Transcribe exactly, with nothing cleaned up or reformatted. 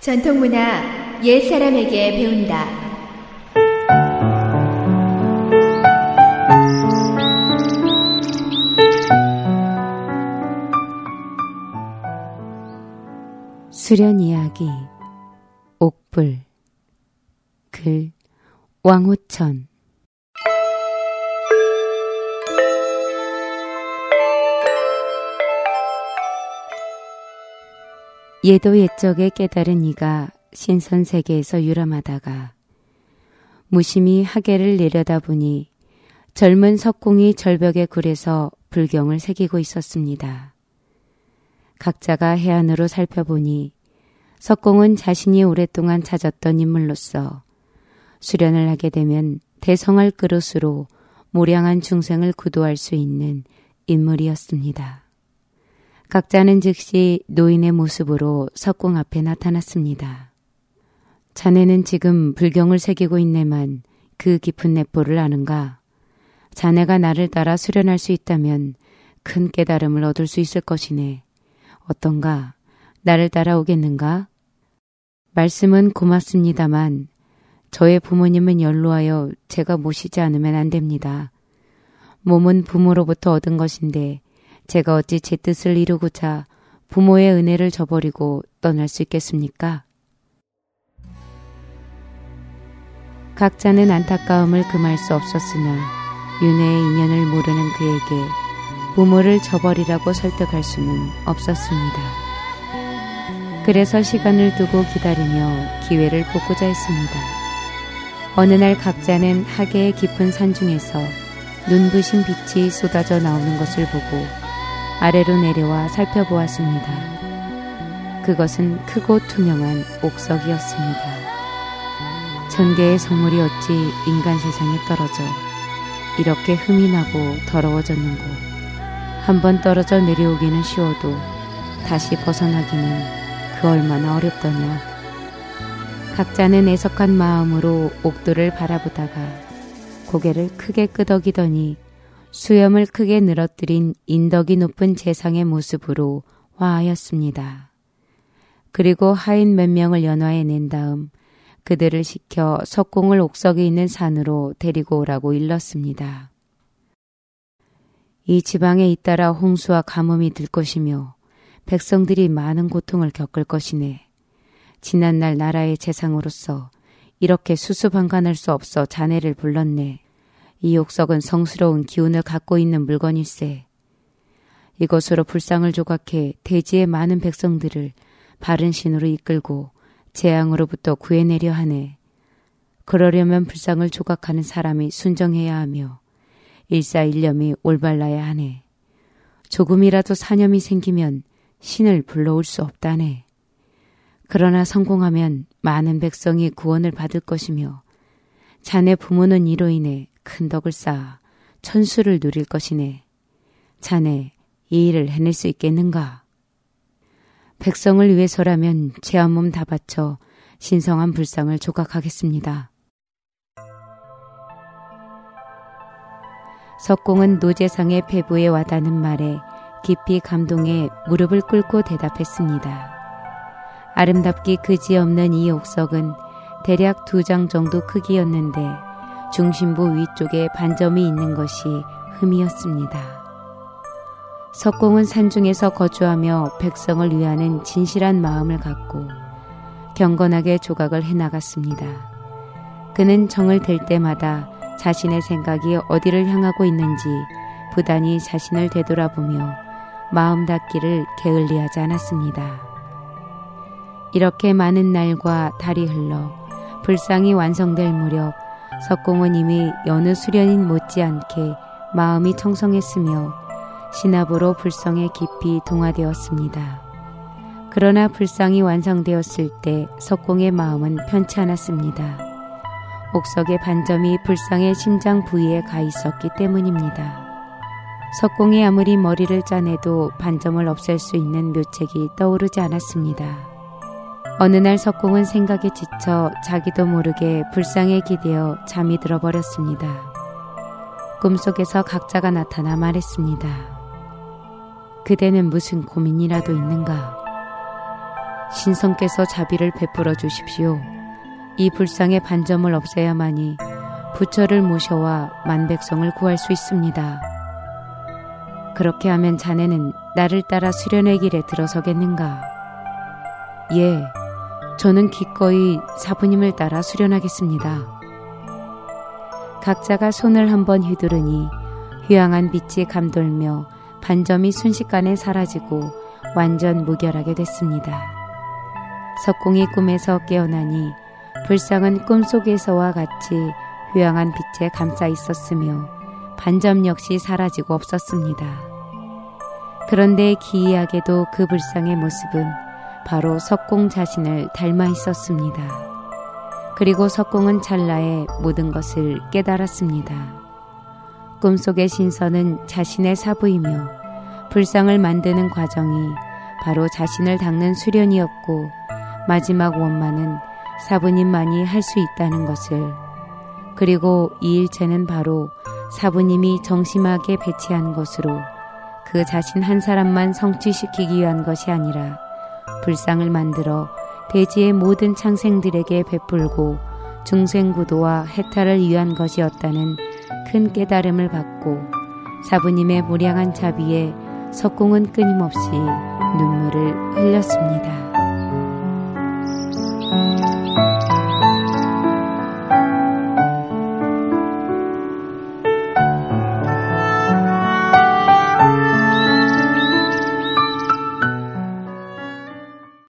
전통문화 옛사람에게 배운다. 수련 이야기 옥불 글 왕호천. 예도 예적에 깨달은 이가 신선세계에서 유람하다가 무심히 하계를 내려다보니 젊은 석공이 절벽의 굴에서 불경을 새기고 있었습니다. 각자가 해안으로 살펴보니 석공은 자신이 오랫동안 찾았던 인물로서 수련을 하게 되면 대성할 그릇으로 모량한 중생을 구도할 수 있는 인물이었습니다. 각자는 즉시 노인의 모습으로 석공 앞에 나타났습니다. 자네는 지금 불경을 새기고 있네만 그 깊은 내포를 아는가? 자네가 나를 따라 수련할 수 있다면 큰 깨달음을 얻을 수 있을 것이네. 어떤가? 나를 따라오겠는가? 말씀은 고맙습니다만 저의 부모님은 연로하여 제가 모시지 않으면 안 됩니다. 몸은 부모로부터 얻은 것인데 제가 어찌 제 뜻을 이루고자 부모의 은혜를 저버리고 떠날 수 있겠습니까? 각자는 안타까움을 금할 수 없었으나 윤회의 인연을 모르는 그에게 부모를 저버리라고 설득할 수는 없었습니다. 그래서 시간을 두고 기다리며 기회를 보고자 했습니다. 어느 날 각자는 하계의 깊은 산중에서 눈부신 빛이 쏟아져 나오는 것을 보고 아래로 내려와 살펴보았습니다. 그것은 크고 투명한 옥석이었습니다. 천개의 성물이 어찌 인간 세상에 떨어져 이렇게 흠이 나고 더러워졌는고. 한번 떨어져 내려오기는 쉬워도 다시 벗어나기는 그 얼마나 어렵더냐. 각자는 애석한 마음으로 옥돌을 바라보다가 고개를 크게 끄덕이더니 수염을 크게 늘어뜨린 인덕이 높은 재상의 모습으로 화하였습니다. 그리고 하인 몇 명을 연화해낸 다음 그들을 시켜 석공을 옥석에 있는 산으로 데리고 오라고 일렀습니다. 이 지방에 잇따라 홍수와 가뭄이 들 것이며 백성들이 많은 고통을 겪을 것이네. 지난날 나라의 재상으로서 이렇게 수수방관할 수 없어 자네를 불렀네. 이 옥석은 성스러운 기운을 갖고 있는 물건일세. 이것으로 불상을 조각해 대지의 많은 백성들을 바른 신으로 이끌고 재앙으로부터 구해내려 하네. 그러려면 불상을 조각하는 사람이 순정해야 하며 일사일념이 올바라야 하네. 조금이라도 사념이 생기면 신을 불러올 수 없다네. 그러나 성공하면 많은 백성이 구원을 받을 것이며 자네 부모는 이로 인해 큰 덕을 쌓아 천수를 누릴 것이네. 자네 이 일을 해낼 수 있겠는가? 백성을 위해서라면 제 한 몸 다 바쳐 신성한 불상을 조각하겠습니다. 석공은 노재상의 폐부에 와닿는 말에 깊이 감동해 무릎을 꿇고 대답했습니다. 아름답기 그지없는 이 옥석은 대략 두 장 정도 크기였는데 중심부 위쪽에 반점이 있는 것이 흠이었습니다. 석공은 산중에서 거주하며 백성을 위하는 진실한 마음을 갖고 경건하게 조각을 해나갔습니다. 그는 정을 댈 때마다 자신의 생각이 어디를 향하고 있는지 부단히 자신을 되돌아보며 마음 닿기를 게을리하지 않았습니다. 이렇게 많은 날과 달이 흘러 불상이 완성될 무렵 석공은 이미 여느 수련인 못지않게 마음이 청성했으며 신압으로 불성에 깊이 동화되었습니다. 그러나 불상이 완성되었을 때 석공의 마음은 편치 않았습니다. 옥석의 반점이 불상의 심장 부위에 가 있었기 때문입니다. 석공이 아무리 머리를 짜내도 반점을 없앨 수 있는 묘책이 떠오르지 않았습니다. 어느 날 석공은 생각에 지쳐 자기도 모르게 불상에 기대어 잠이 들어버렸습니다. 꿈속에서 각자가 나타나 말했습니다. 그대는 무슨 고민이라도 있는가? 신성께서 자비를 베풀어 주십시오. 이 불상의 반점을 없애야만이 부처를 모셔와 만백성을 구할 수 있습니다. 그렇게 하면 자네는 나를 따라 수련의 길에 들어서겠는가? 예, 저는 기꺼이 사부님을 따라 수련하겠습니다. 각자가 손을 한번 휘두르니 휴양한 빛이 감돌며 반점이 순식간에 사라지고 완전 무결하게 됐습니다. 석공이 꿈에서 깨어나니 불상은 꿈속에서와 같이 휴양한 빛에 감싸 있었으며 반점 역시 사라지고 없었습니다. 그런데 기이하게도 그 불상의 모습은 바로 석공 자신을 닮아 있었습니다. 그리고 석공은 찰나에 모든 것을 깨달았습니다. 꿈속의 신선은 자신의 사부이며 불상을 만드는 과정이 바로 자신을 닦는 수련이었고 마지막 원만은 사부님만이 할 수 있다는 것을, 그리고 이 일체는 바로 사부님이 정심하게 배치한 것으로 그 자신 한 사람만 성취시키기 위한 것이 아니라 불상을 만들어 대지의 모든 창생들에게 베풀고 중생구도와 해탈을 위한 것이었다는 큰 깨달음을 받고 사부님의 무량한 자비에 석공은 끊임없이 눈물을 흘렸습니다.